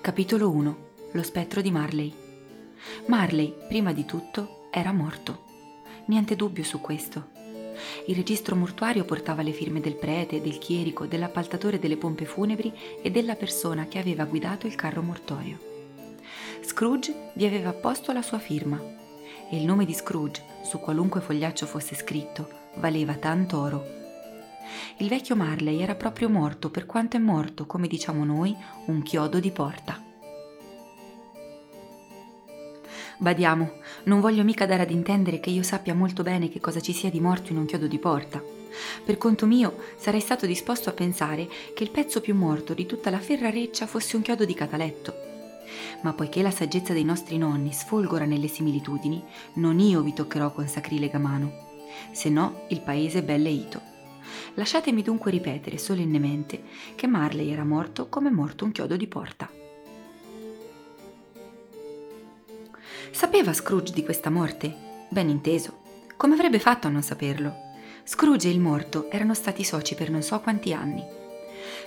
Capitolo 1. Lo spettro di Marley. Marley, prima di tutto, era morto. Niente dubbio su questo. Il registro mortuario portava le firme del prete, del chierico, dell'appaltatore delle pompe funebri e della persona che aveva guidato il carro mortorio. Scrooge vi aveva apposto la sua firma e il nome di Scrooge, su qualunque fogliaccio fosse scritto, valeva tanto oro. Il vecchio Marley era proprio morto, per quanto è morto, come diciamo noi, un chiodo di porta. Badiamo, non voglio mica dare ad intendere che io sappia molto bene che cosa ci sia di morto in un chiodo di porta. Per conto mio, sarei stato disposto a pensare che il pezzo più morto di tutta la ferrareccia fosse un chiodo di cataletto. Ma poiché la saggezza dei nostri nonni sfolgora nelle similitudini, non io vi toccherò con sacrilega mano, se no il paese è belleito. Lasciatemi dunque ripetere solennemente che Marley era morto come è morto un chiodo di porta. Sapeva Scrooge di questa morte? Ben inteso. Come avrebbe fatto a non saperlo? Scrooge e il morto erano stati soci per non so quanti anni.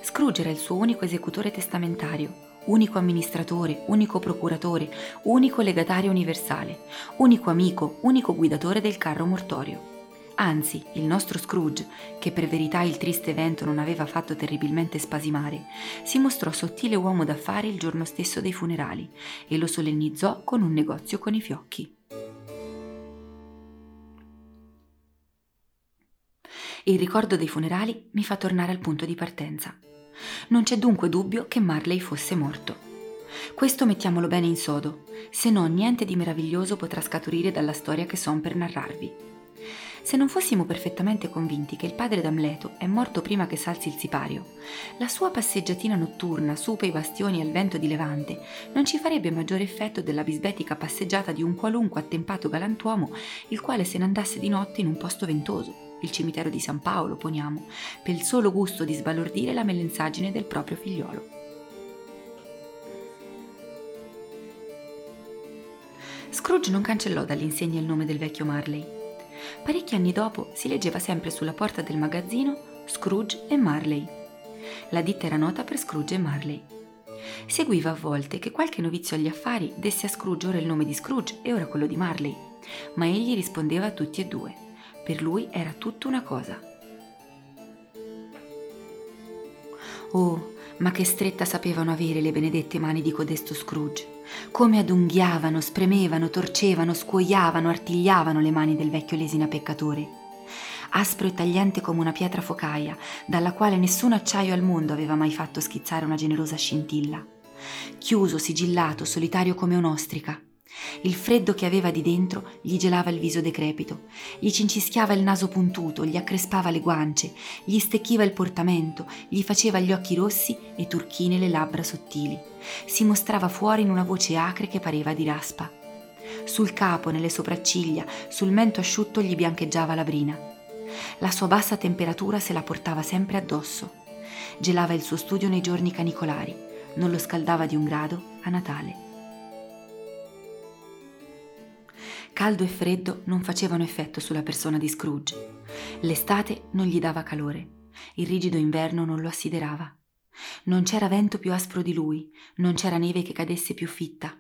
Scrooge era il suo unico esecutore testamentario, unico amministratore, unico procuratore, unico legatario universale, unico amico, unico guidatore del carro mortorio. Anzi, il nostro Scrooge, che per verità il triste evento non aveva fatto terribilmente spasimare, si mostrò sottile uomo d'affari il giorno stesso dei funerali e lo solennizzò con un negozio con i fiocchi. Il ricordo dei funerali mi fa tornare al punto di partenza. Non c'è dunque dubbio che Marley fosse morto. Questo mettiamolo bene in sodo, se no niente di meraviglioso potrà scaturire dalla storia che son per narrarvi. Se non fossimo perfettamente convinti che il padre d'Amleto è morto prima che salzi il sipario, la sua passeggiatina notturna su per i bastioni al vento di levante non ci farebbe maggiore effetto della bisbetica passeggiata di un qualunque attempato galantuomo il quale se ne andasse di notte in un posto ventoso, il cimitero di San Paolo, poniamo, per il solo gusto di sbalordire la melensaggine del proprio figliolo. Scrooge non cancellò dall'insegna il nome del vecchio Marley. Parecchi anni dopo si leggeva sempre sulla porta del magazzino Scrooge e Marley. La ditta era nota per Scrooge e Marley. Seguiva a volte che qualche novizio agli affari desse a Scrooge ora il nome di Scrooge e ora quello di Marley, ma egli rispondeva a tutti e due. Per lui era tutta una cosa. Oh, ma che stretta sapevano avere le benedette mani di codesto Scrooge! Come adunghiavano, spremevano, torcevano, scuoiavano, artigliavano le mani del vecchio lesina peccatore. Aspro e tagliente come una pietra focaia, dalla quale nessun acciaio al mondo aveva mai fatto schizzare una generosa scintilla. Chiuso, sigillato, solitario come un'ostrica. Il freddo che aveva di dentro gli gelava il viso decrepito, gli cincischiava il naso puntuto, gli accrespava le guance, gli stecchiva il portamento, gli faceva gli occhi rossi e turchine le labbra sottili. Si mostrava fuori in una voce acre che pareva di raspa. Sul capo, nelle sopracciglia, sul mento asciutto gli biancheggiava la brina. La sua bassa temperatura se la portava sempre addosso. Gelava il suo studio nei giorni canicolari, non lo scaldava di un grado a Natale. Caldo e freddo non facevano effetto sulla persona di Scrooge. L'estate non gli dava calore, il rigido inverno non lo assiderava. Non c'era vento più aspro di lui, non c'era neve che cadesse più fitta,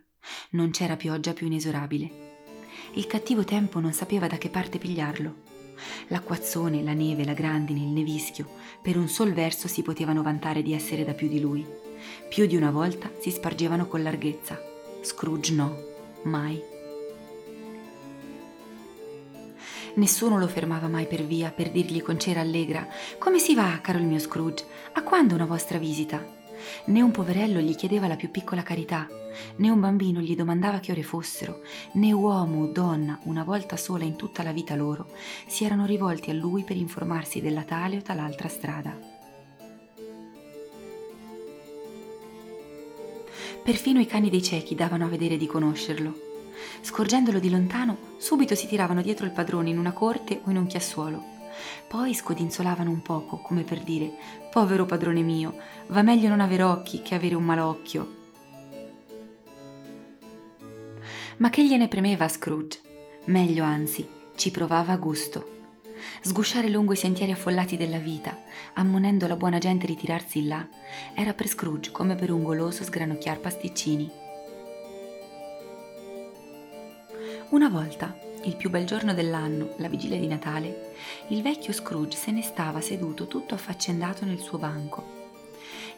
non c'era pioggia più inesorabile. Il cattivo tempo non sapeva da che parte pigliarlo. L'acquazzone, la neve, la grandine, il nevischio, per un sol verso si potevano vantare di essere da più di lui. Più di una volta si spargevano con larghezza. Scrooge no, mai. Nessuno lo fermava mai per via per dirgli con cera allegra: «Come si va, caro il mio Scrooge? A quando una vostra visita?» Né un poverello gli chiedeva la più piccola carità, né un bambino gli domandava che ore fossero, né uomo o donna, una volta sola in tutta la vita loro, si erano rivolti a lui per informarsi della tale o tal'altra strada. Perfino i cani dei ciechi davano a vedere di conoscerlo. Scorgendolo di lontano, subito si tiravano dietro il padrone in una corte o in un chiassuolo. Poi scodinzolavano un poco, come per dire: «Povero padrone mio, va meglio non avere occhi che avere un malocchio». Ma che gliene premeva a Scrooge? Meglio anzi, ci provava a gusto. Sgusciare lungo i sentieri affollati della vita, ammonendo la buona gente di tirarsi in là, era per Scrooge come per un goloso sgranocchiar pasticcini. Una volta, il più bel giorno dell'anno, la vigilia di Natale, il vecchio Scrooge se ne stava seduto tutto affaccendato nel suo banco.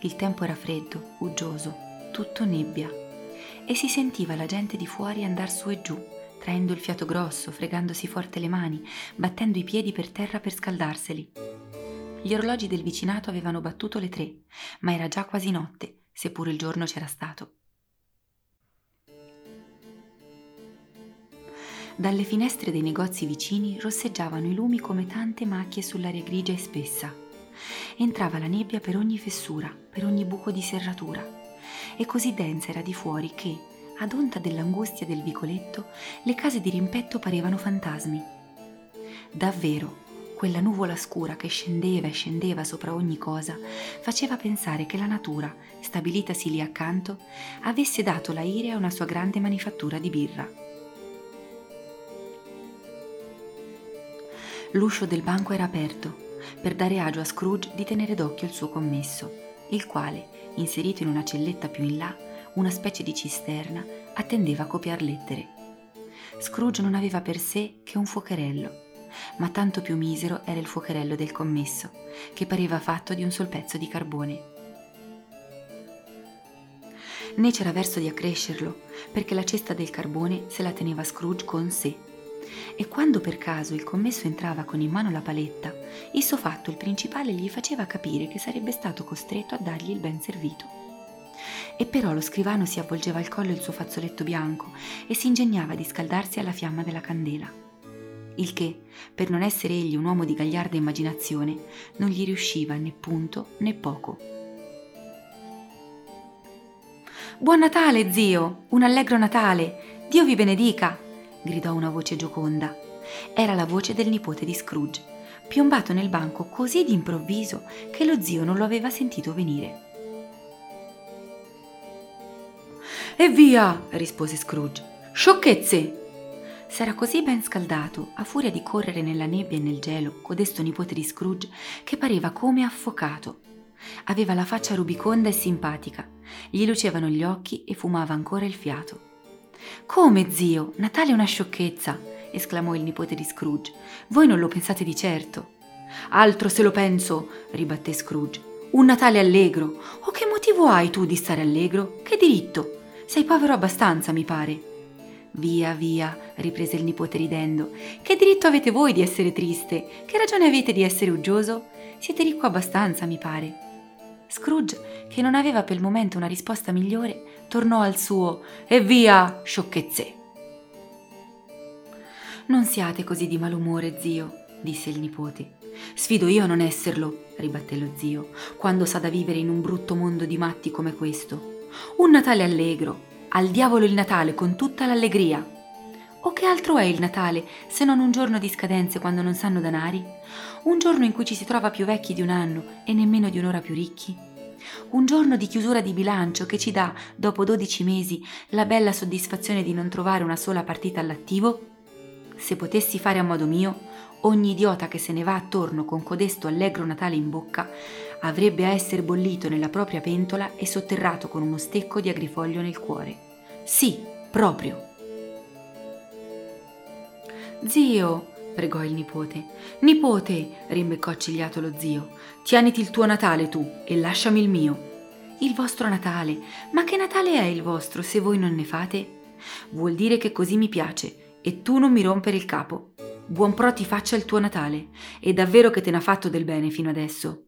Il tempo era freddo, uggioso, tutto nebbia, e si sentiva la gente di fuori andar su e giù, traendo il fiato grosso, fregandosi forte le mani, battendo i piedi per terra per scaldarseli. Gli orologi del vicinato avevano battuto le 3, ma era già quasi notte, seppur il giorno c'era stato. Dalle finestre dei negozi vicini rosseggiavano i lumi come tante macchie sull'aria grigia e spessa. Entrava la nebbia per ogni fessura, per ogni buco di serratura, e così densa era di fuori che, ad onta dell'angustia del vicoletto, le case di rimpetto parevano fantasmi. Davvero, quella nuvola scura che scendeva e scendeva sopra ogni cosa faceva pensare che la natura, stabilitasi lì accanto, avesse dato l'aire a una sua grande manifattura di birra. L'uscio del banco era aperto, per dare agio a Scrooge di tenere d'occhio il suo commesso, il quale, inserito in una celletta più in là, una specie di cisterna, attendeva a copiar lettere. Scrooge non aveva per sé che un fuocherello, ma tanto più misero era il fuocherello del commesso, che pareva fatto di un sol pezzo di carbone. Né c'era verso di accrescerlo, perché la cesta del carbone se la teneva Scrooge con sé. E quando per caso il commesso entrava con in mano la paletta, il soffatto, il principale, gli faceva capire che sarebbe stato costretto a dargli il ben servito. E però lo scrivano si avvolgeva al collo il suo fazzoletto bianco e si ingegnava di scaldarsi alla fiamma della candela, il che, per non essere egli un uomo di gagliarda immaginazione, non gli riusciva né punto né poco. «Buon Natale, zio! Un allegro Natale! Dio vi benedica!» gridò una voce gioconda. Era la voce del nipote di Scrooge, piombato nel banco così d'improvviso che lo zio non lo aveva sentito venire. «E via!» rispose Scrooge. «Sciocchezze!» S'era così ben scaldato, a furia di correre nella nebbia e nel gelo, codesto nipote di Scrooge, che pareva come affocato. Aveva la faccia rubiconda e simpatica, gli lucevano gli occhi e fumava ancora il fiato. «Come, zio? Natale è una sciocchezza!» esclamò il nipote di Scrooge. «Voi non lo pensate di certo!» «Altro se lo penso!» ribatté Scrooge. «Un Natale allegro! O che motivo hai tu di stare allegro? Che diritto? Sei povero abbastanza, mi pare!» «Via, via!» riprese il nipote ridendo. «Che diritto avete voi di essere triste? Che ragione avete di essere uggioso? Siete ricco abbastanza, mi pare!» Scrooge, che non aveva per il momento una risposta migliore, tornò al suo «E via, sciocchezze!» «Non siate così di malumore, zio», disse il nipote. «Sfido io a non esserlo», ribatté lo zio, «quando s'ha da vivere in un brutto mondo di matti come questo. Un Natale allegro! Al diavolo il Natale con tutta l'allegria! O che altro è il Natale se non un giorno di scadenze quando non s'hanno danari? Un giorno in cui ci si trova più vecchi di un anno e nemmeno di un'ora più ricchi? Un giorno di chiusura di bilancio che ci dà, dopo 12 mesi, la bella soddisfazione di non trovare una sola partita all'attivo? Se potessi fare a modo mio, ogni idiota che se ne va attorno con codesto allegro Natale in bocca avrebbe a essere bollito nella propria pentola e sotterrato con uno stecco di agrifoglio nel cuore. Sì, proprio!» «Zio!» pregò il nipote. «Nipote!» rimbeccò accigliato lo zio. «Tieniti il tuo Natale tu e lasciami il mio!» «Il vostro Natale? Ma che Natale è il vostro se voi non ne fate? Vuol dire che così mi piace e tu non mi rompere il capo. Buon pro ti faccia il tuo Natale, e davvero che te n'ha fatto del bene fino adesso!»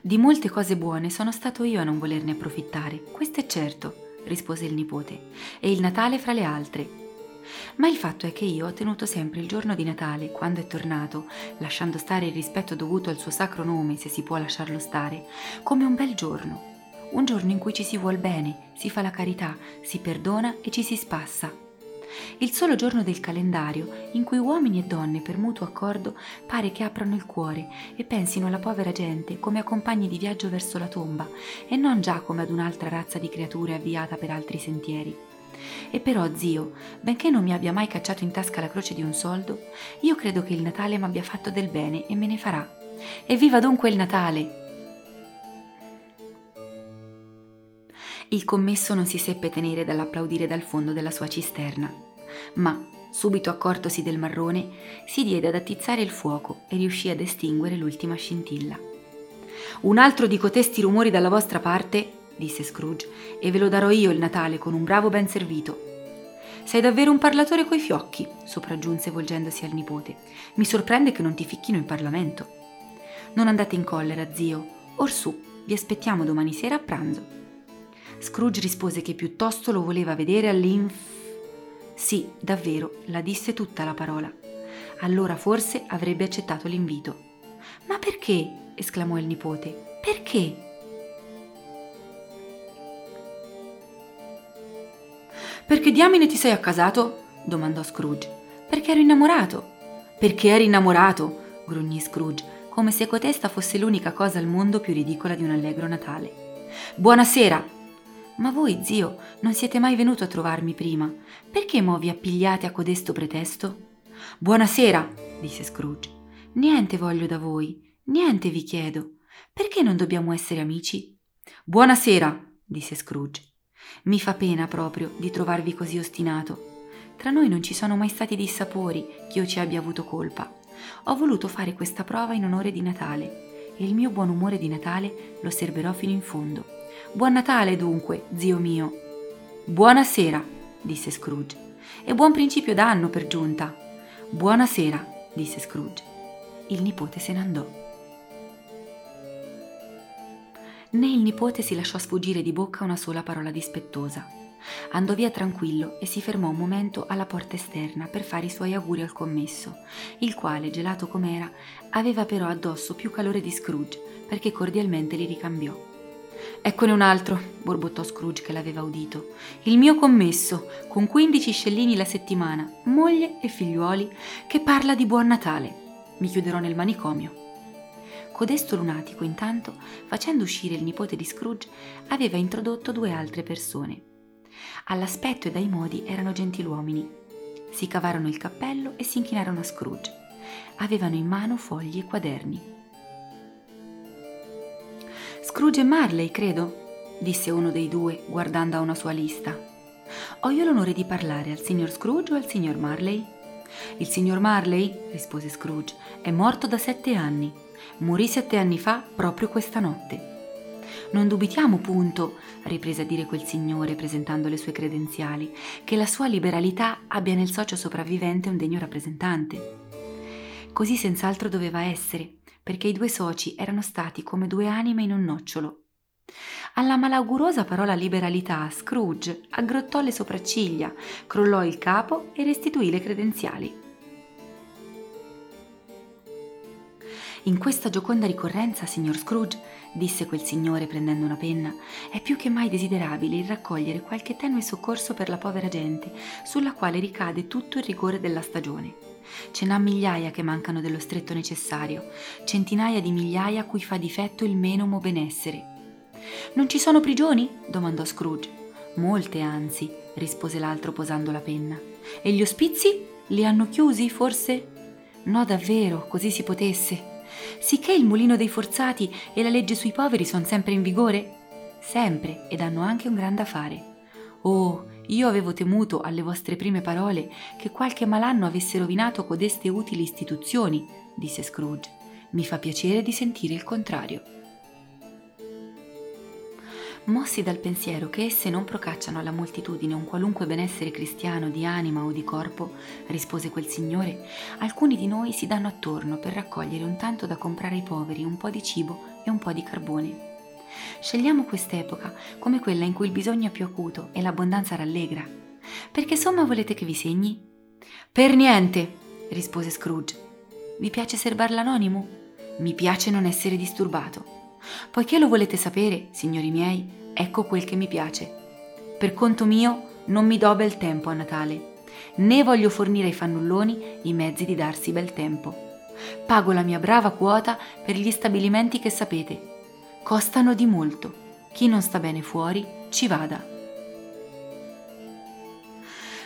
«Di molte cose buone sono stato io a non volerne approfittare, questo è certo», rispose il nipote, «e il Natale fra le altre. Ma il fatto è che io ho tenuto sempre il giorno di Natale, quando è tornato, lasciando stare il rispetto dovuto al suo sacro nome, se si può lasciarlo stare, come un bel giorno. Un giorno in cui ci si vuol bene, si fa la carità, si perdona e ci si spassa. Il solo giorno del calendario in cui uomini e donne per mutuo accordo pare che aprano il cuore e pensino alla povera gente come a compagni di viaggio verso la tomba e non già come ad un'altra razza di creature avviata per altri sentieri. E però zio, benché non mi abbia mai cacciato in tasca la croce di un soldo, io credo che il Natale m'abbia fatto del bene e me ne farà. Evviva dunque il Natale! Il commesso non si seppe tenere dall'applaudire dal fondo della sua cisterna, ma, subito accortosi del marrone, si diede ad attizzare il fuoco e riuscì ad estinguere l'ultima scintilla. «Un altro di cotesti rumori dalla vostra parte», disse Scrooge, «e ve lo darò io il Natale con un bravo ben servito». «Sei davvero un parlatore coi fiocchi», sopraggiunse volgendosi al nipote. «Mi sorprende che non ti ficchino in Parlamento». «Non andate in collera, zio. Orsù, vi aspettiamo domani sera a pranzo». Scrooge rispose che piuttosto lo voleva vedere all'inf... Sì, davvero, la disse tutta la parola. Allora forse avrebbe accettato l'invito. «Ma perché?» esclamò il nipote. «Perché?» «Perché diamine ti sei accasato?» domandò Scrooge. «Perché ero innamorato». «Perché eri innamorato?» grugnì Scrooge, come se cotesta fosse l'unica cosa al mondo più ridicola di un allegro Natale. «Buonasera!» «Ma voi, zio, non siete mai venuto a trovarmi prima. Perché mo vi appigliate a codesto pretesto?» «Buonasera», disse Scrooge. «Niente voglio da voi, niente vi chiedo. Perché non dobbiamo essere amici?» «Buonasera», disse Scrooge. «Mi fa pena proprio di trovarvi così ostinato. Tra noi non ci sono mai stati dissapori che io ci abbia avuto colpa. Ho voluto fare questa prova in onore di Natale e il mio buon umore di Natale lo serberò fino in fondo. Buon Natale dunque, zio mio». «Buonasera», disse Scrooge. «E buon principio d'anno per giunta». «Buonasera», disse Scrooge. Il nipote se ne andò. Né il nipote si lasciò sfuggire di bocca una sola parola dispettosa. Andò via tranquillo e si fermò un momento alla porta esterna per fare i suoi auguri al commesso, il quale, gelato com'era, aveva però addosso più calore di Scrooge, perché cordialmente li ricambiò. «Eccone un altro», borbottò Scrooge che l'aveva udito. «Il mio commesso, con 15 scellini la settimana, moglie e figliuoli, che parla di buon Natale. Mi chiuderò nel manicomio». Codesto lunatico, intanto, facendo uscire il nipote di Scrooge, aveva introdotto 2 altre persone. All'aspetto e dai modi erano gentiluomini. Si cavarono il cappello e si inchinarono a Scrooge. Avevano in mano fogli e quaderni. «Scrooge e Marley, credo», disse uno dei due, guardando a una sua lista. «Ho io l'onore di parlare al signor Scrooge o al signor Marley?» «Il signor Marley», rispose Scrooge, «è morto da 7 anni. Morì 7 anni fa, proprio questa notte». «Non dubitiamo, punto», riprese a dire quel signore, presentando le sue credenziali, «che la sua liberalità abbia nel socio sopravvivente un degno rappresentante». Così senz'altro doveva essere, perché i 2 soci erano stati come 2 anime in un nocciolo. Alla malaugurosa parola liberalità, Scrooge aggrottò le sopracciglia, crollò il capo e restituì le credenziali. «In questa gioconda ricorrenza, signor Scrooge», disse quel signore prendendo una penna, «è più che mai desiderabile il raccogliere qualche tenue soccorso per la povera gente, sulla quale ricade tutto il rigore della stagione. Ce n'ha migliaia che mancano dello stretto necessario, centinaia di migliaia a cui fa difetto il menomo benessere». «Non ci sono prigioni?» domandò Scrooge. «Molte, anzi», rispose l'altro posando la penna. «E gli ospizi? Li hanno chiusi, forse?» «No, davvero, così si potesse. Sicché il mulino dei forzati e la legge sui poveri sono sempre in vigore?» «Sempre, ed hanno anche un gran da fare». «Oh, io avevo temuto alle vostre prime parole che qualche malanno avesse rovinato codeste utili istituzioni», disse Scrooge. «Mi fa piacere di sentire il contrario». Mossi dal pensiero che esse non procacciano alla moltitudine un qualunque benessere cristiano di anima o di corpo, rispose quel signore, alcuni di noi si danno attorno per raccogliere un tanto da comprare ai poveri un po' di cibo e un po' di carbone. Scegliamo quest'epoca come quella in cui il bisogno è più acuto e l'abbondanza rallegra. Perché somma volete che vi segni? Per niente, rispose Scrooge. Vi piace serbar l'anonimo? Mi piace non essere disturbato. Poiché lo volete sapere, signori miei, ecco quel che mi piace. Per conto mio non mi do bel tempo a Natale, né voglio fornire ai fannulloni i mezzi di darsi bel tempo. Pago la mia brava quota per gli stabilimenti che sapete. Costano di molto. Chi non sta bene fuori ci vada.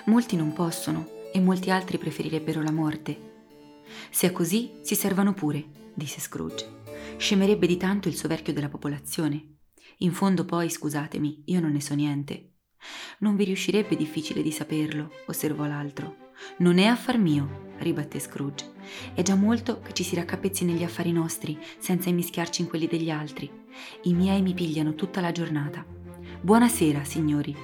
Molti non possono e molti altri preferirebbero la morte. Se è così, si servano pure, disse Scrooge. Scemerebbe di tanto il soverchio della popolazione. In fondo poi, scusatemi, io non ne so niente. Non vi riuscirebbe difficile di saperlo, osservò l'altro. Non è affar mio, ribatté Scrooge. È già molto che ci si raccapezzi negli affari nostri senza immischiarci in quelli degli altri. I miei mi pigliano tutta la giornata. Buonasera, signori.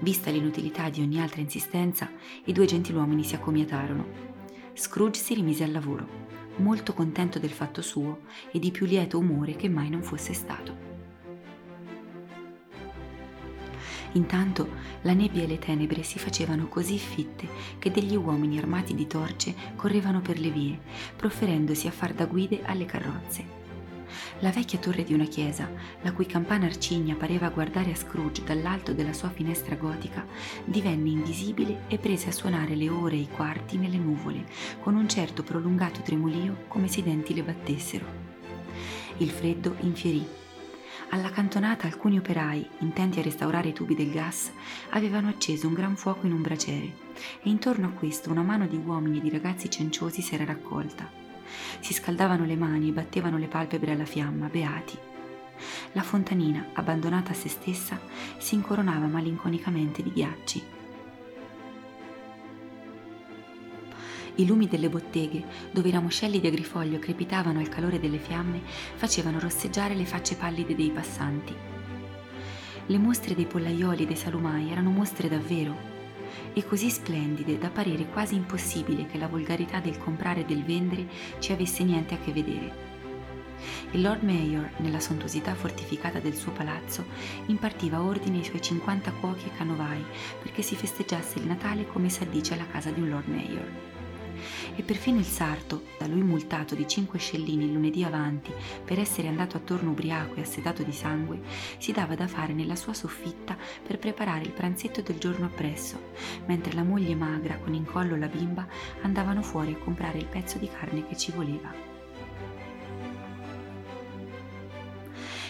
Vista l'inutilità di ogni altra insistenza, i due gentiluomini si accomiatarono. Scrooge si rimise al lavoro, molto contento del fatto suo e di più lieto umore che mai non fosse stato. Intanto la nebbia e le tenebre si facevano così fitte che degli uomini armati di torce correvano per le vie, profferendosi a far da guide alle carrozze. La vecchia torre di una chiesa, la cui campana arcigna pareva guardare a Scrooge dall'alto della sua finestra gotica, divenne invisibile e prese a suonare le ore e i quarti nelle nuvole, con un certo prolungato tremolio come se i denti le battessero. Il freddo infierì. Alla cantonata alcuni operai, intenti a restaurare i tubi del gas, avevano acceso un gran fuoco in un braciere e intorno a questo una mano di uomini e di ragazzi cenciosi si era raccolta. Si scaldavano le mani e battevano le palpebre alla fiamma, beati. La fontanina, abbandonata a se stessa, si incoronava malinconicamente di ghiacci. I lumi delle botteghe, dove i ramoscelli di agrifoglio crepitavano al calore delle fiamme, facevano rosseggiare le facce pallide dei passanti. Le mostre dei pollaioli e dei salumai erano mostre davvero, e così splendide da parere quasi impossibile che la volgarità del comprare e del vendere ci avesse niente a che vedere. Il Lord Mayor, nella sontuosità fortificata del suo palazzo, impartiva ordine ai suoi 50 cuochi e canovai perché si festeggiasse il Natale come s'addice alla casa di un Lord Mayor. E perfino il sarto, da lui multato di 5 scellini il lunedì avanti per essere andato attorno ubriaco e assetato di sangue, si dava da fare nella sua soffitta per preparare il pranzetto del giorno appresso, mentre la moglie magra con in collo la bimba andavano fuori a comprare il pezzo di carne che ci voleva.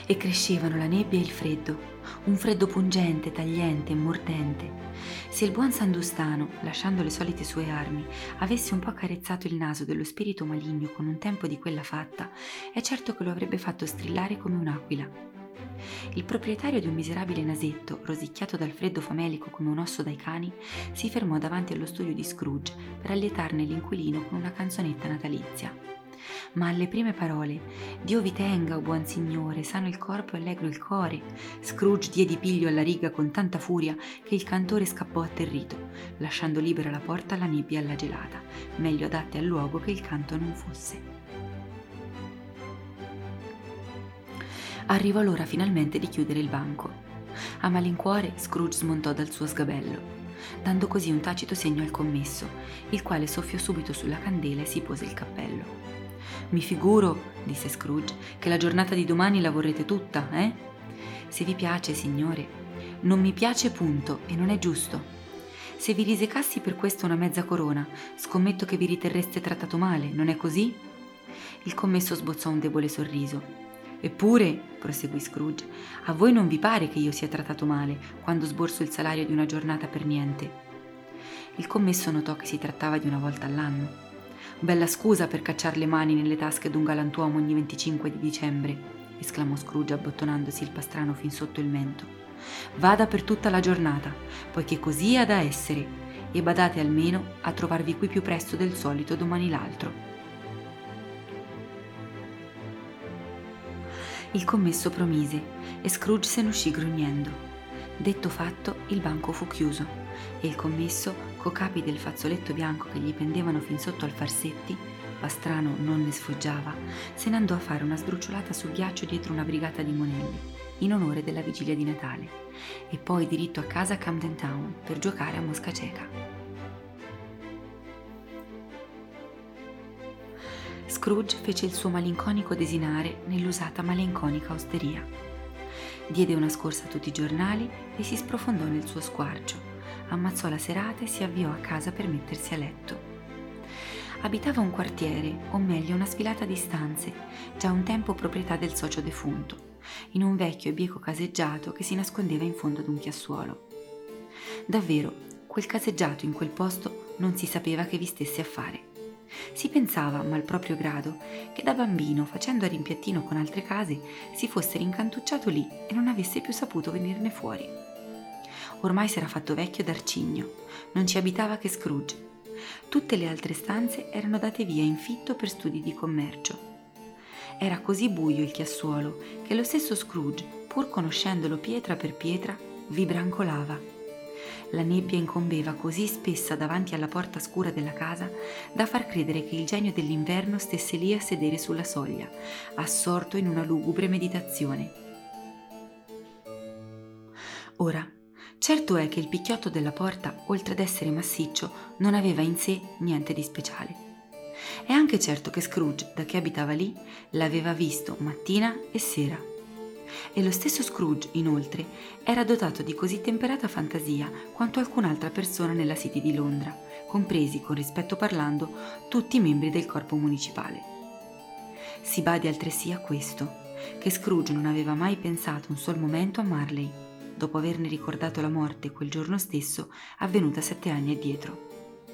E crescevano la nebbia e il freddo, un freddo pungente, tagliente e mordente. Se il buon Sandustano, lasciando le solite sue armi, avesse un po' accarezzato il naso dello spirito maligno con un tempo di quella fatta, è certo che lo avrebbe fatto strillare come un'aquila. Il proprietario di un miserabile nasetto, rosicchiato dal freddo famelico come un osso dai cani, si fermò davanti allo studio di Scrooge per allietarne l'inquilino con una canzonetta natalizia. Ma alle prime parole, Dio vi tenga, o buon signore, sano il corpo e allegro il cuore, Scrooge diede piglio alla riga con tanta furia che il cantore scappò atterrito, lasciando libera la porta alla nebbia e alla gelata, meglio adatte al luogo che il canto non fosse. Arrivò l'ora finalmente di chiudere il banco. A malincuore Scrooge smontò dal suo sgabello, dando così un tacito segno al commesso, il quale soffiò subito sulla candela e si pose il cappello. «Mi figuro», disse Scrooge, «che la giornata di domani la vorrete tutta, eh?» «Se vi piace, signore». «Non mi piace, punto, e non è giusto. Se vi risecassi per questo una mezza corona, scommetto che vi riterreste trattato male, non è così?» Il commesso sbozzò un debole sorriso. «Eppure», proseguì Scrooge, «a voi non vi pare che io sia trattato male quando sborso il salario di una giornata per niente?» Il commesso notò che si trattava di una volta all'anno. «Bella scusa per cacciar le mani nelle tasche d'un galantuomo ogni 25 di dicembre», esclamò Scrooge abbottonandosi il pastrano fin sotto il mento. «Vada per tutta la giornata, poiché così ha da essere, e badate almeno a trovarvi qui più presto del solito domani l'altro». Il commesso promise e Scrooge se ne uscì grugnendo. Detto fatto, il banco fu chiuso e il commesso, coi capi del fazzoletto bianco che gli pendevano fin sotto al farsetti, stampa strano non ne sfoggiava, se ne andò a fare una sdrucciolata su ghiaccio dietro una brigata di monelli, in onore della vigilia di Natale, e poi diritto a casa a Camden Town per giocare a mosca cieca. Scrooge fece il suo malinconico desinare nell'usata malinconica osteria. Diede una scorsa a tutti i giornali e si sprofondò nel suo squarcio. Ammazzò la serata e si avviò a casa per mettersi a letto. Abitava un quartiere, o meglio una sfilata di stanze, già un tempo proprietà del socio defunto, in un vecchio e bieco caseggiato che si nascondeva in fondo ad un chiassuolo. Davvero, quel caseggiato in quel posto non si sapeva che vi stesse a fare. Si pensava, mal proprio grado, che da bambino, facendo a rimpiattino con altre case, si fosse rincantucciato lì e non avesse più saputo venirne fuori. Ormai s'era fatto vecchio d'arcigno, non ci abitava che Scrooge. Tutte le altre stanze erano date via in fitto per studi di commercio. Era così buio il chiassuolo che lo stesso Scrooge, pur conoscendolo pietra per pietra, vi brancolava. La nebbia incombeva così spessa davanti alla porta scura della casa da far credere che il genio dell'inverno stesse lì a sedere sulla soglia, assorto in una lugubre meditazione. Ora, certo è che il picchiotto della porta, oltre ad essere massiccio, non aveva in sé niente di speciale. È anche certo che Scrooge, da che abitava lì, l'aveva visto mattina e sera. E lo stesso Scrooge, inoltre, era dotato di così temperata fantasia quanto alcun'altra persona nella City di Londra, compresi, con rispetto parlando, tutti i membri del corpo municipale. Si badi altresì a questo, che Scrooge non aveva mai pensato un sol momento a Marley, dopo averne ricordato la morte quel giorno stesso, avvenuta 7 anni addietro.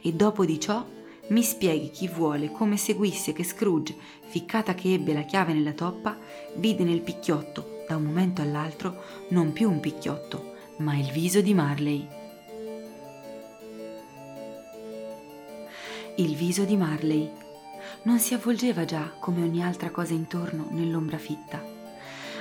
E dopo di ciò, mi spieghi chi vuole come seguisse che Scrooge, ficcata che ebbe la chiave nella toppa, vide nel picchiotto, da un momento all'altro, non più un picchiotto, ma il viso di Marley. Il viso di Marley non si avvolgeva già, come ogni altra cosa intorno, nell'ombra fitta.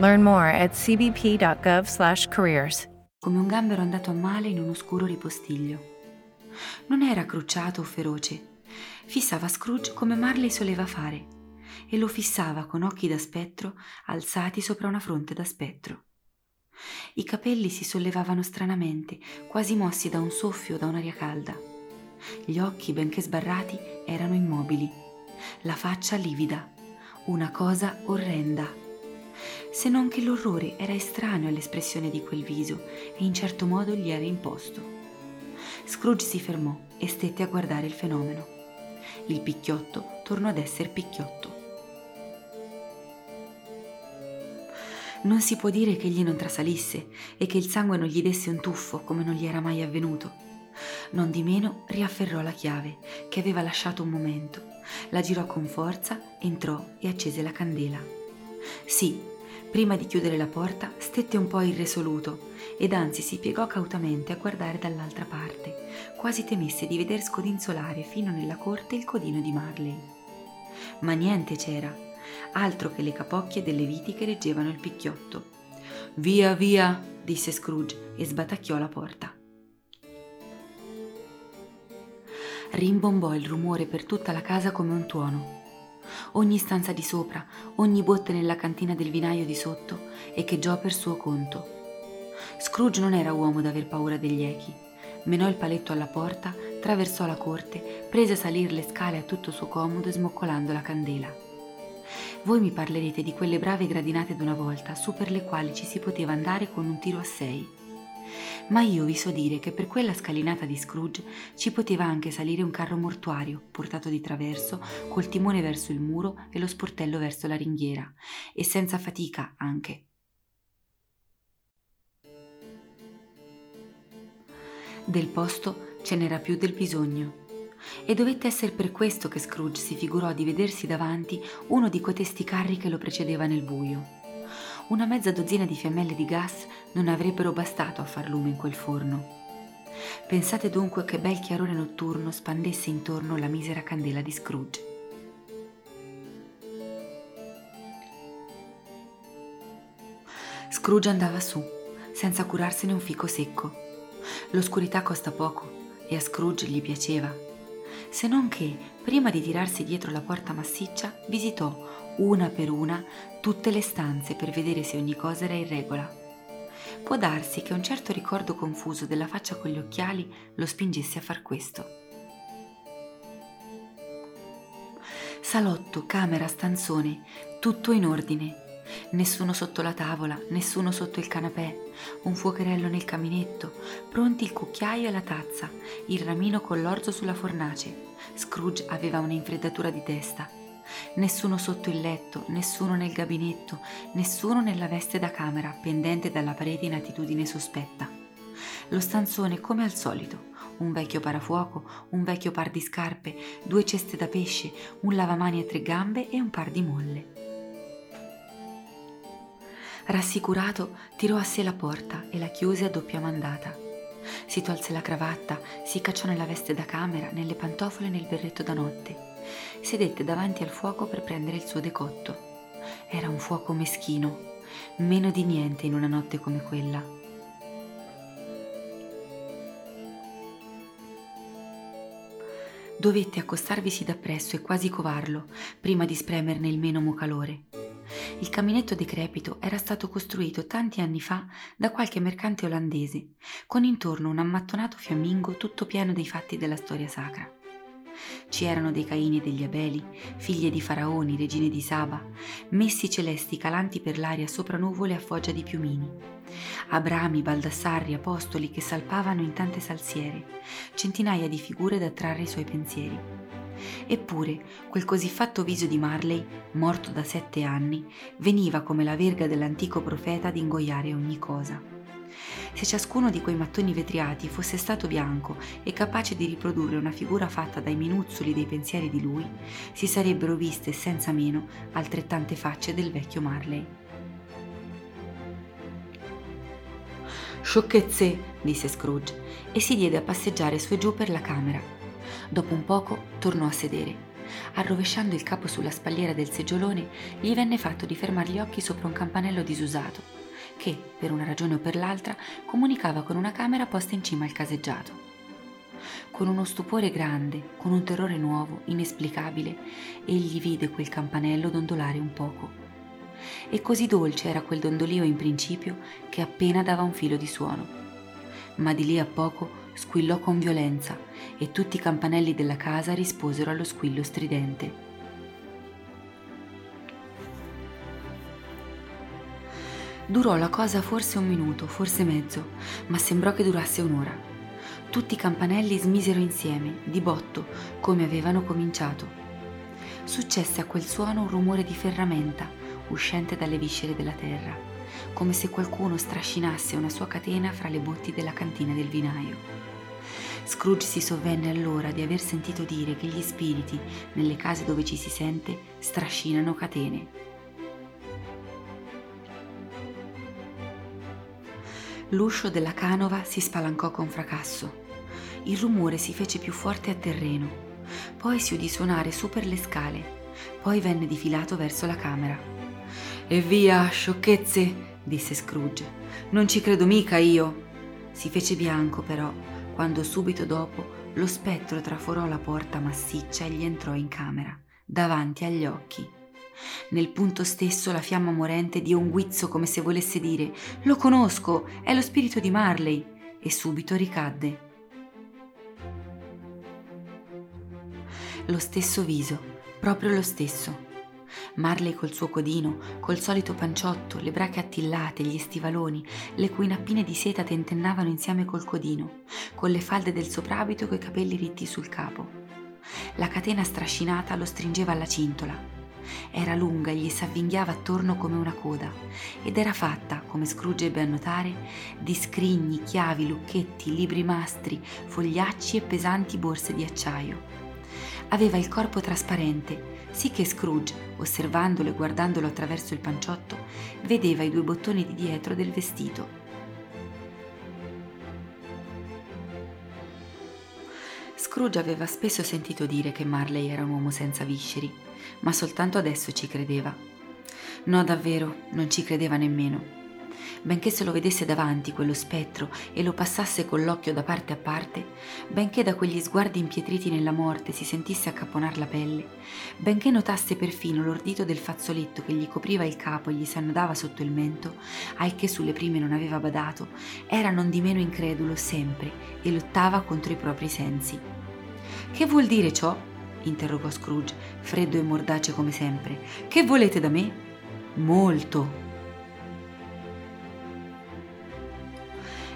Learn more at cbp.gov/careers. Come un gambero andato a male in un oscuro ripostiglio. Non era crucciato o feroce. Fissava Scrooge come Marley soleva fare, e lo fissava con occhi da spettro alzati sopra una fronte da spettro. I capelli si sollevavano stranamente, quasi mossi da un soffio o da un'aria calda. Gli occhi, benché sbarrati, erano immobili. La faccia livida. Una cosa orrenda. Se non che l'orrore era estraneo all'espressione di quel viso e in certo modo gli era imposto. Scrooge si fermò e stette a guardare il fenomeno. Il picchiotto tornò ad essere picchiotto. Non si può dire che egli non trasalisse e che il sangue non gli desse un tuffo come non gli era mai avvenuto. Nondimeno riafferrò la chiave che aveva lasciato un momento, la girò con forza, entrò e accese la candela. Sì, prima di chiudere la porta stette un po' irresoluto ed anzi si piegò cautamente a guardare dall'altra parte, quasi temesse di veder scodinzolare fino nella corte il codino di Marley. Ma niente c'era, altro che le capocchie delle viti che reggevano il picchiotto. «Via, via!» disse Scrooge e sbatacchiò la porta. Rimbombò il rumore per tutta la casa come un tuono. Ogni stanza di sopra, ogni botte nella cantina del vinaio di sotto echeggiò per suo conto. Scrooge non era uomo da aver paura degli echi. Menò il paletto alla porta, traversò la corte, prese a salir le scale a tutto suo comodo smoccolando la candela. Voi mi parlerete di quelle brave gradinate d'una volta, su per le quali ci si poteva andare con un tiro a 6. Ma io vi so dire che per quella scalinata di Scrooge ci poteva anche salire un carro mortuario, portato di traverso, col timone verso il muro e lo sportello verso la ringhiera, e senza fatica anche. Del posto ce n'era più del bisogno. e dovette essere per questo che Scrooge si figurò di vedersi davanti uno di quei testi carri che lo precedeva nel buio. Una mezza dozzina di fiammelle di gas non avrebbero bastato a far lume in quel forno. Pensate dunque che bel chiarore notturno spandesse intorno la misera candela di Scrooge. Scrooge andava su, senza curarsene un fico secco. L'oscurità costa poco e a Scrooge gli piaceva, se non che, prima di tirarsi dietro la porta massiccia, visitò una per una tutte le stanze per vedere se ogni cosa era in regola. Può darsi che un certo ricordo confuso della faccia con gli occhiali lo spingesse a far questo. Salotto, camera, stanzone, tutto in ordine. Nessuno sotto la tavola, nessuno sotto il canapè, un fuocherello nel caminetto, pronti il cucchiaio e la tazza, il ramino con l'orzo sulla fornace. Scrooge aveva un'infreddatura di testa. Nessuno sotto il letto, nessuno nel gabinetto, nessuno nella veste da camera pendente dalla parete in attitudine sospetta. Lo stanzone come al solito, un vecchio parafuoco, un vecchio par di scarpe, due ceste da pesce, un lavamani a tre gambe e un par di molle. Rassicurato, tirò a sé la porta e la chiuse a doppia mandata. Si tolse la cravatta, si cacciò nella veste da camera, nelle pantofole e nel berretto da notte. Sedette davanti al fuoco per prendere il suo decotto. Era un fuoco meschino, meno di niente in una notte come quella. Dovette accostarvisi da presso e quasi covarlo prima di spremerne il menomo calore. Il caminetto decrepito era stato costruito tanti anni fa da qualche mercante olandese, con intorno un ammattonato fiammingo tutto pieno dei fatti della storia sacra. Ci erano dei Caini e degli Abeli, figlie di faraoni, regine di Saba, messi celesti calanti per l'aria sopra nuvole a foggia di piumini, Abrami, Baldassarri, apostoli che salpavano in tante salsiere, centinaia di figure da trarre i suoi pensieri. Eppure quel così fatto viso di Marley, morto da 7 anni, veniva come la verga dell'antico profeta ad ingoiare ogni cosa. Se ciascuno di quei mattoni vetriati fosse stato bianco e capace di riprodurre una figura fatta dai minuzzoli dei pensieri di lui, si sarebbero viste senza meno altrettante facce del vecchio Marley. «Sciocchezze!» disse Scrooge e si diede a passeggiare su e giù per la camera. Dopo un poco tornò a sedere. Arrovesciando il capo sulla spalliera del seggiolone, gli venne fatto di fermar gli occhi sopra un campanello disusato, che, per una ragione o per l'altra, comunicava con una camera posta in cima al caseggiato. Con uno stupore grande, con un terrore nuovo, inesplicabile, egli vide quel campanello dondolare un poco. E così dolce era quel dondolio in principio che appena dava un filo di suono. Ma di lì a poco squillò con violenza e tutti i campanelli della casa risposero allo squillo stridente. Durò la cosa forse 1 minuto, forse mezzo, ma sembrò che durasse un'ora. Tutti i campanelli smisero insieme, di botto, come avevano cominciato. Successe a quel suono un rumore di ferramenta uscente dalle viscere della terra, come se qualcuno strascinasse una sua catena fra le botti della cantina del vinaio. Scrooge si sovvenne allora di aver sentito dire che gli spiriti, nelle case dove ci si sente, strascinano catene. L'uscio della canova si spalancò con fracasso. Il rumore si fece più forte a terreno. Poi si udì suonare su per le scale. Poi venne difilato verso la camera. «E via, sciocchezze!» disse Scrooge. «Non ci credo mica io!» Si fece bianco però, quando subito dopo lo spettro traforò la porta massiccia e gli entrò in camera, davanti agli occhi. Nel punto stesso la fiamma morente diede un guizzo come se volesse dire «Lo conosco, è lo spirito di Marley!» e subito ricadde. Lo stesso viso, proprio lo stesso. Marley col suo codino, col solito panciotto, le brache attillate, gli stivaloni, le cui nappine di seta tentennavano insieme col codino, con le falde del soprabito e coi capelli ritti sul capo. La catena strascinata lo stringeva alla cintola. Era lunga e gli s'avvinghiava attorno come una coda, ed era fatta, come Scrooge ebbe a notare, di scrigni, chiavi, lucchetti, libri mastri, fogliacci e pesanti borse di acciaio. Aveva il corpo trasparente, sì che Scrooge, osservandolo e guardandolo attraverso il panciotto, vedeva i due bottoni di dietro del vestito. Scrooge aveva spesso sentito dire che Marley era un uomo senza visceri, ma soltanto adesso ci credeva. No, davvero, non ci credeva nemmeno. Benché se lo vedesse davanti quello spettro e lo passasse con l'occhio da parte a parte, benché da quegli sguardi impietriti nella morte si sentisse accapponar la pelle, benché notasse perfino l'ordito del fazzoletto che gli copriva il capo e gli s'annodava sotto il mento, al che sulle prime non aveva badato, era nondimeno incredulo sempre e lottava contro i propri sensi. «Che vuol dire ciò?» interrogò Scrooge, freddo e mordace come sempre. «Che volete da me?» «Molto!»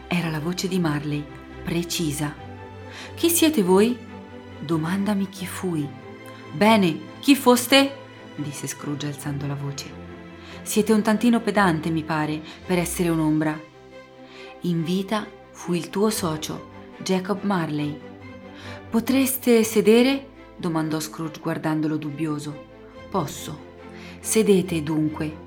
Era la voce di Marley, precisa. «Chi siete voi?» «Domandami chi fui». «Bene, chi foste?» disse Scrooge alzando la voce. «Siete un tantino pedante, mi pare, per essere un'ombra». «In vita fui il tuo socio, Jacob Marley». «Potreste sedere?» domandò Scrooge guardandolo dubbioso. «Posso». «Sedete, dunque».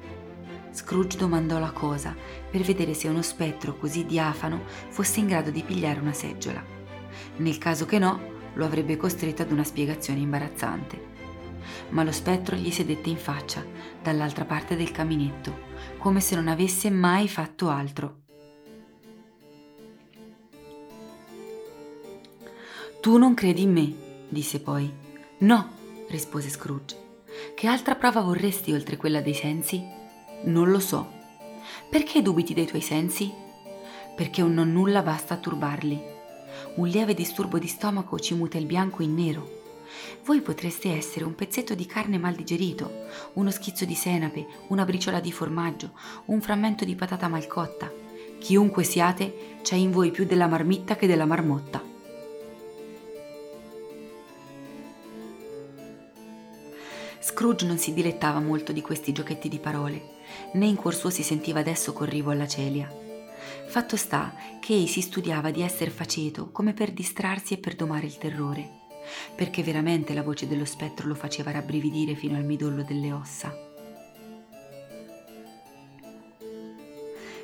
Scrooge domandò la cosa per vedere se uno spettro così diafano fosse in grado di pigliare una seggiola. Nel caso che no, lo avrebbe costretto ad una spiegazione imbarazzante. Ma lo spettro gli sedette in faccia, dall'altra parte del caminetto, come se non avesse mai fatto altro. «Tu non credi in me?» disse poi. «No», rispose Scrooge. «Che altra prova vorresti oltre quella dei sensi?» «Non lo so». «Perché dubiti dei tuoi sensi?» «Perché un non nulla basta a turbarli. Un lieve disturbo di stomaco ci muta il bianco in nero. Voi potreste essere un pezzetto di carne mal digerito, uno schizzo di senape, una briciola di formaggio, un frammento di patata mal cotta. Chiunque siate, c'è in voi più della marmitta che della marmotta». Scrooge non si dilettava molto di questi giochetti di parole, né in cuor suo si sentiva adesso corrivo alla celia. Fatto sta che ei si studiava di esser faceto come per distrarsi e per domare il terrore, perché veramente la voce dello spettro lo faceva rabbrividire fino al midollo delle ossa.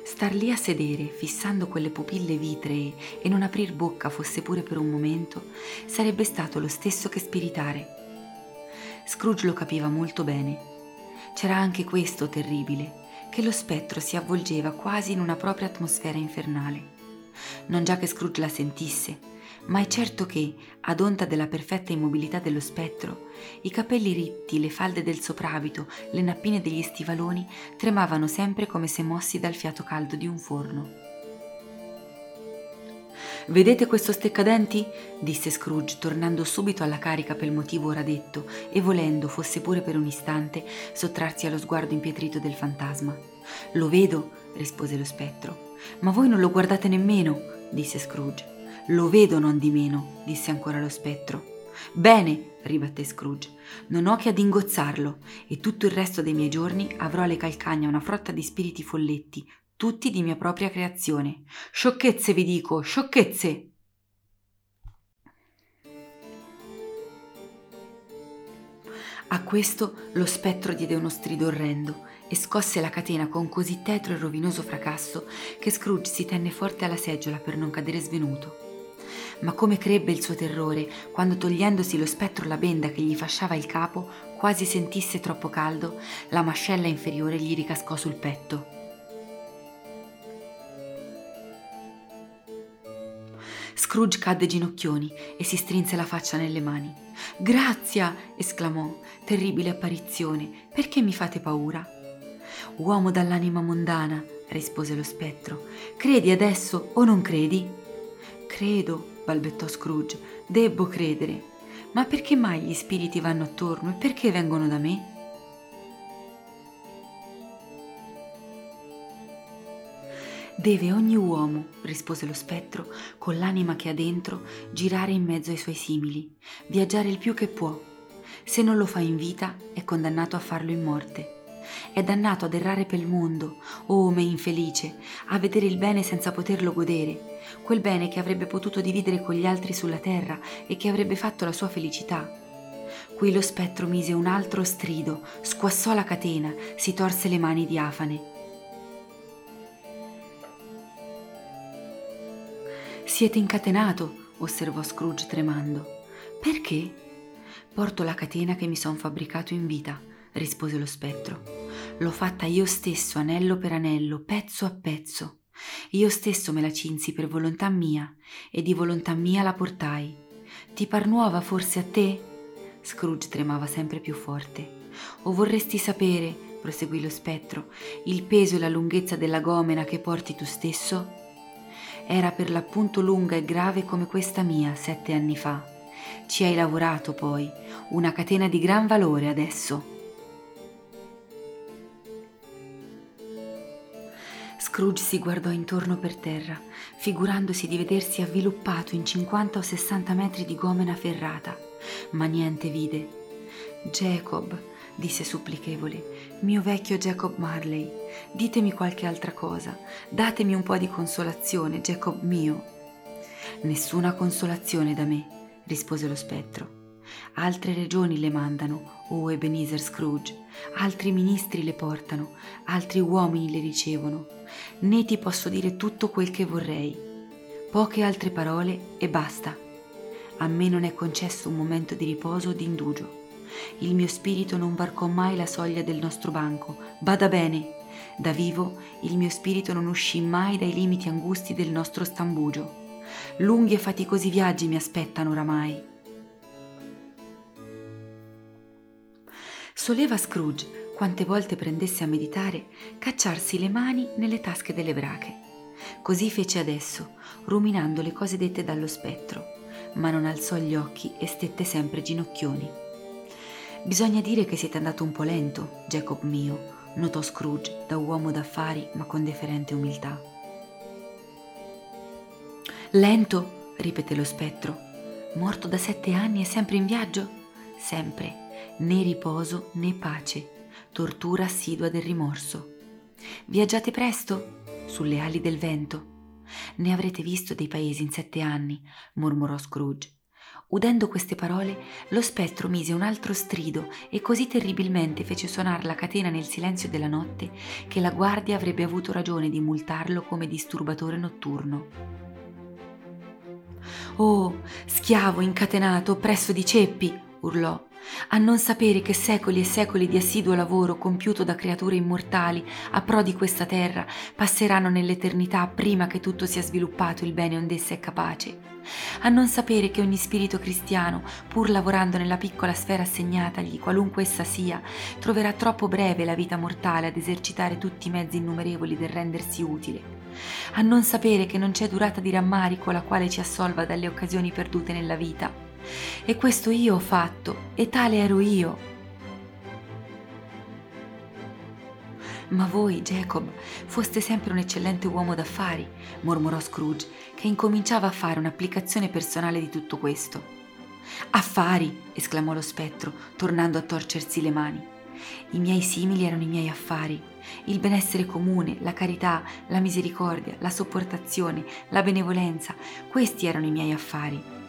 Star lì a sedere, fissando quelle pupille vitree e non aprir bocca fosse pure per un momento, sarebbe stato lo stesso che spiritare. Scrooge lo capiva molto bene. C'era anche questo terribile, che lo spettro si avvolgeva quasi in una propria atmosfera infernale. Non già che Scrooge la sentisse, ma è certo che, ad onta della perfetta immobilità dello spettro, i capelli ritti, le falde del soprabito, le nappine degli stivaloni tremavano sempre come se mossi dal fiato caldo di un forno. «Vedete questo steccadenti?» disse Scrooge, tornando subito alla carica per il motivo ora detto e volendo, fosse pure per un istante, sottrarsi allo sguardo impietrito del fantasma. «Lo vedo», rispose lo spettro. «Ma voi non lo guardate nemmeno», disse Scrooge. «Lo vedo non di meno», disse ancora lo spettro. «Bene», ribatté Scrooge, «non ho che ad ingozzarlo, e tutto il resto dei miei giorni avrò alle calcagna una frotta di spiriti folletti, tutti di mia propria creazione. Sciocchezze vi dico, sciocchezze!» A questo lo spettro diede uno strido orrendo e scosse la catena con così tetro e rovinoso fracasso che Scrooge si tenne forte alla seggiola per non cadere svenuto. Ma come crebbe il suo terrore quando, togliendosi lo spettro la benda che gli fasciava il capo, quasi sentisse troppo caldo, la mascella inferiore gli ricascò sul petto. Scrooge cadde ginocchioni e si strinse la faccia nelle mani. «Grazia!» esclamò. «Terribile apparizione! Perché mi fate paura?» «Uomo dall'anima mondana», rispose lo spettro. «Credi adesso o non credi?» «Credo», balbettò Scrooge. «Debbo credere. Ma perché mai gli spiriti vanno attorno e perché vengono da me?» «Deve ogni uomo», rispose lo spettro, «con l'anima che ha dentro, girare in mezzo ai suoi simili, viaggiare il più che può. Se non lo fa in vita, è condannato a farlo in morte. È dannato ad errare per il mondo, o me infelice, a vedere il bene senza poterlo godere, quel bene che avrebbe potuto dividere con gli altri sulla terra e che avrebbe fatto la sua felicità. Qui lo spettro mise un altro strido, squassò la catena, si torse le mani diafane. «Siete incatenato», osservò Scrooge tremando. «Perché?» «Porto la catena che mi son fabbricato in vita», rispose lo spettro. «L'ho fatta io stesso, anello per anello, pezzo a pezzo. Io stesso me la cinsi per volontà mia, e di volontà mia la portai. Ti par nuova forse a te?» Scrooge tremava sempre più forte. «O vorresti sapere», proseguì lo spettro, «il peso e la lunghezza della gomena che porti tu stesso?» «Era per l'appunto lunga e grave come questa mia 7 anni fa. Ci hai lavorato poi, una catena di gran valore adesso». Scrooge si guardò intorno per terra, figurandosi di vedersi avviluppato in 50 o 60 metri di gomena ferrata, ma niente vide. «Jacob», disse supplichevole, «mio vecchio Jacob Marley, ditemi qualche altra cosa, datemi un po' di consolazione, Jacob mio». «Nessuna consolazione da me», rispose lo spettro. «Altre regioni le mandano, o Ebenezer Scrooge, altri ministri le portano, altri uomini le ricevono, né ti posso dire tutto quel che vorrei. Poche altre parole e basta. A me non è concesso un momento di riposo o di indugio. Il mio spirito non varcò mai la soglia del nostro banco, bada bene. Da vivo il mio spirito non uscì mai dai limiti angusti del nostro stambugio. Lunghi e faticosi viaggi mi aspettano oramai». Soleva Scrooge, quante volte prendesse a meditare, cacciarsi le mani nelle tasche delle brache. Così fece adesso, ruminando le cose dette dallo spettro, ma non alzò gli occhi e stette sempre ginocchioni. «Bisogna dire che siete andato un po' lento, Jacob mio», notò Scrooge, da uomo d'affari ma con deferente umiltà. «Lento?» ripeté lo spettro. «Morto da 7 anni e sempre in viaggio?» «Sempre. Né riposo né pace, tortura assidua del rimorso. Viaggiate presto?» «Sulle ali del vento». «Ne avrete visto dei paesi in 7 anni», mormorò Scrooge. Udendo queste parole, lo spettro mise un altro strido e così terribilmente fece suonare la catena nel silenzio della notte che la guardia avrebbe avuto ragione di multarlo come disturbatore notturno. «Oh, schiavo incatenato presso di ceppi!» urlò. «A non sapere che secoli e secoli di assiduo lavoro compiuto da creature immortali a pro di questa terra passeranno nell'eternità prima che tutto sia sviluppato il bene ond'essa è capace. A non sapere che ogni spirito cristiano, pur lavorando nella piccola sfera assegnatagli, qualunque essa sia, troverà troppo breve la vita mortale ad esercitare tutti i mezzi innumerevoli del rendersi utile. A non sapere che non c'è durata di rammarico la quale ci assolva dalle occasioni perdute nella vita. E questo io ho fatto, e tale ero io. Ma voi, Jacob, foste sempre un eccellente uomo d'affari», mormorò Scrooge, che incominciava a fare un'applicazione personale di tutto questo. «Affari!» esclamò lo spettro, tornando a torcersi le mani. «I miei simili erano i miei affari. Il benessere comune, la carità, la misericordia, la sopportazione, la benevolenza, questi erano i miei affari.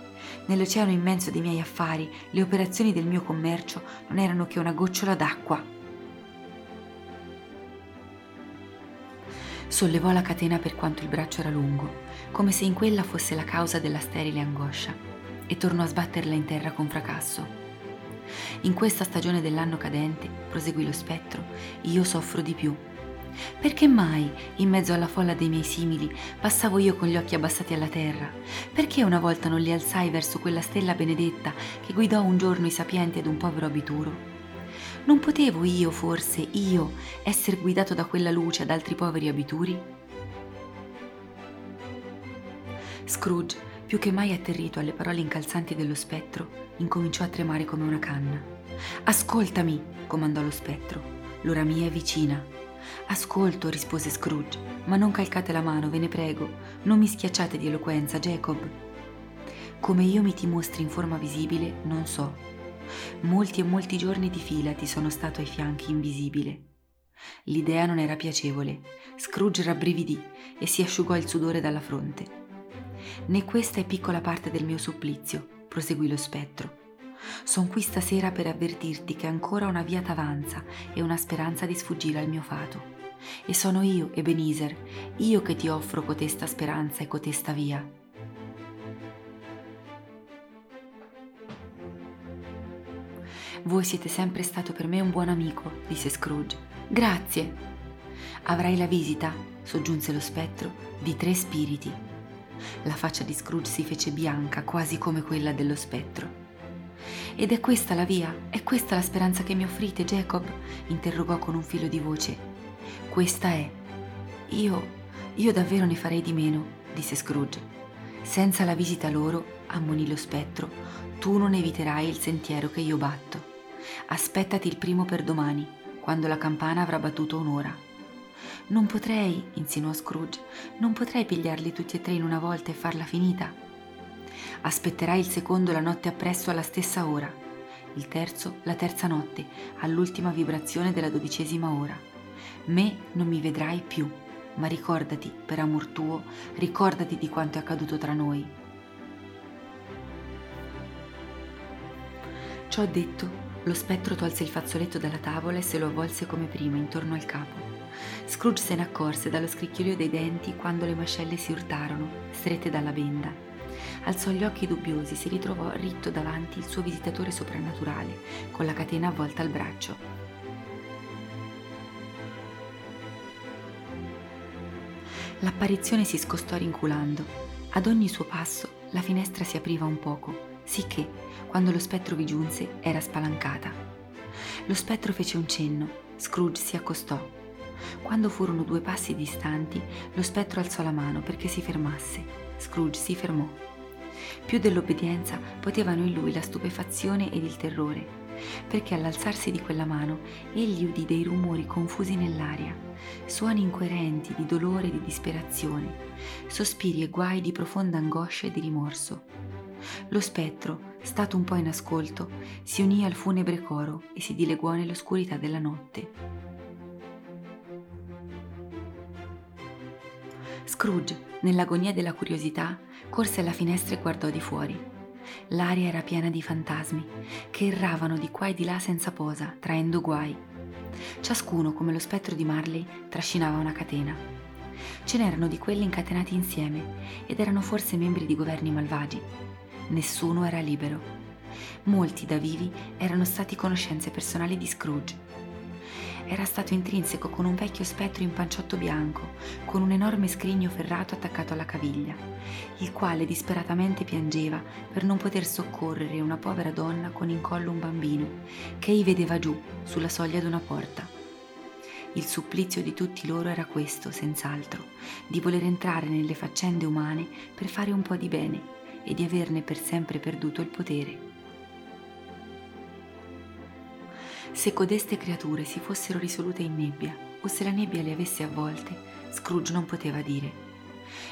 Nell'oceano immenso dei miei affari, le operazioni del mio commercio non erano che una gocciola d'acqua». Sollevò la catena per quanto il braccio era lungo, come se in quella fosse la causa della sterile angoscia, e tornò a sbatterla in terra con fracasso. «In questa stagione dell'anno cadente», proseguì lo spettro, «io soffro di più. Perché mai, in mezzo alla folla dei miei simili, passavo io con gli occhi abbassati alla terra? Perché una volta non li alzai verso quella stella benedetta che guidò un giorno i sapienti ad un povero abituro? Non potevo io, forse, io, essere guidato da quella luce ad altri poveri abituri?» Scrooge, più che mai atterrito alle parole incalzanti dello spettro, incominciò a tremare come una canna. «Ascoltami!» comandò lo spettro. «L'ora mia è vicina». «Ascolto», rispose Scrooge, «ma non calcate la mano, ve ne prego, non mi schiacciate di eloquenza, Jacob. Come io mi ti mostri in forma visibile, non so. Molti e molti giorni di fila ti sono stato ai fianchi invisibile. L'idea non era piacevole. Scrooge rabbrividì e si asciugò il sudore dalla fronte. «Né questa è piccola parte del mio supplizio», proseguì lo spettro. «Son qui stasera per avvertirti che ancora una via t'avanza e una speranza di sfuggire al mio fato. E sono io, Ebenezer, io che ti offro cotesta speranza e cotesta via». «Voi siete sempre stato per me un buon amico», disse Scrooge. «Grazie». «Avrai la visita», soggiunse lo spettro, «di 3 spiriti». La faccia di Scrooge si fece bianca, quasi come quella dello spettro. «Ed è questa la via? È questa la speranza che mi offrite, Jacob?» interrogò con un filo di voce. «Questa è». Io davvero ne farei di meno», disse Scrooge. «Senza la visita loro», ammonì lo spettro, «tu non eviterai il sentiero che io batto. Aspettati il primo per domani, quando la campana avrà battuto un'ora». «Non potrei», insinuò Scrooge, «non potrei pigliarli tutti e 3 in una volta e farla finita». «Aspetterai il secondo la notte appresso alla stessa ora, il terzo la terza notte, all'ultima vibrazione della 12ª ora. Me non mi vedrai più, ma ricordati, per amor tuo, ricordati di quanto è accaduto tra noi». Ciò detto, lo spettro tolse il fazzoletto dalla tavola e se lo avvolse come prima intorno al capo. Scrooge se ne accorse dallo scricchiolio dei denti quando le mascelle si urtarono, strette dalla benda. Alzò gli occhi dubbiosi, si ritrovò ritto davanti il suo visitatore soprannaturale, con la catena avvolta al braccio. L'apparizione si scostò rinculando. Ad ogni suo passo la finestra si apriva un poco, sicché, quando lo spettro vi giunse, era spalancata. Lo spettro fece un cenno, Scrooge si accostò. Quando furono 2 passi distanti, lo spettro alzò la mano perché si fermasse. Scrooge si fermò. Più dell'obbedienza potevano in lui la stupefazione ed il terrore, perché all'alzarsi di quella mano egli udì dei rumori confusi nell'aria, suoni incoerenti di dolore e di disperazione, sospiri e guai di profonda angoscia e di rimorso. Lo spettro, stato un po' in ascolto, si unì al funebre coro e si dileguò nell'oscurità della notte. Scrooge, nell'agonia della curiosità, corse alla finestra e guardò di fuori. L'aria era piena di fantasmi, che erravano di qua e di là senza posa, traendo guai. Ciascuno, come lo spettro di Marley, trascinava una catena. Ce n'erano di quelli incatenati insieme, ed erano forse membri di governi malvagi. Nessuno era libero. Molti, da vivi, erano stati conoscenze personali di Scrooge. Era stato intrinseco con un vecchio spettro in panciotto bianco, con un enorme scrigno ferrato attaccato alla caviglia, il quale disperatamente piangeva per non poter soccorrere una povera donna con in collo un bambino, che ei vedeva giù, sulla soglia d'una porta. Il supplizio di tutti loro era questo, senz'altro, di voler entrare nelle faccende umane per fare un po' di bene e di averne per sempre perduto il potere. Se codeste creature si fossero risolute in nebbia, o se la nebbia le avesse avvolte, Scrooge non poteva dire.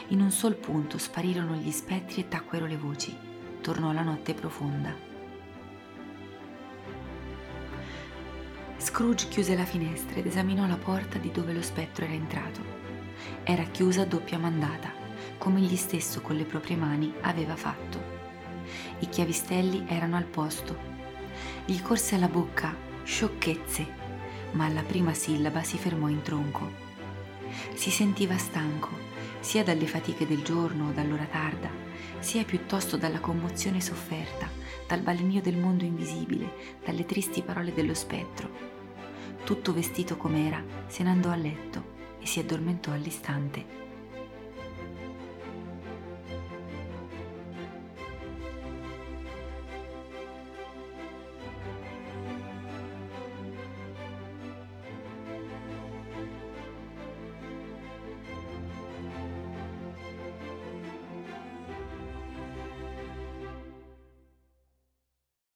In un sol punto sparirono gli spettri e tacquero le voci. Tornò la notte profonda. Scrooge chiuse la finestra ed esaminò la porta di dove lo spettro era entrato. Era chiusa a doppia mandata, come egli stesso con le proprie mani aveva fatto. I chiavistelli erano al posto. Gli corse alla bocca sciocchezze, ma alla prima sillaba si fermò in tronco. Si sentiva stanco, sia dalle fatiche del giorno o dall'ora tarda, sia piuttosto dalla commozione sofferta, dal balenio del mondo invisibile, dalle tristi parole dello spettro. Tutto vestito com'era, se ne andò a letto e si addormentò all'istante.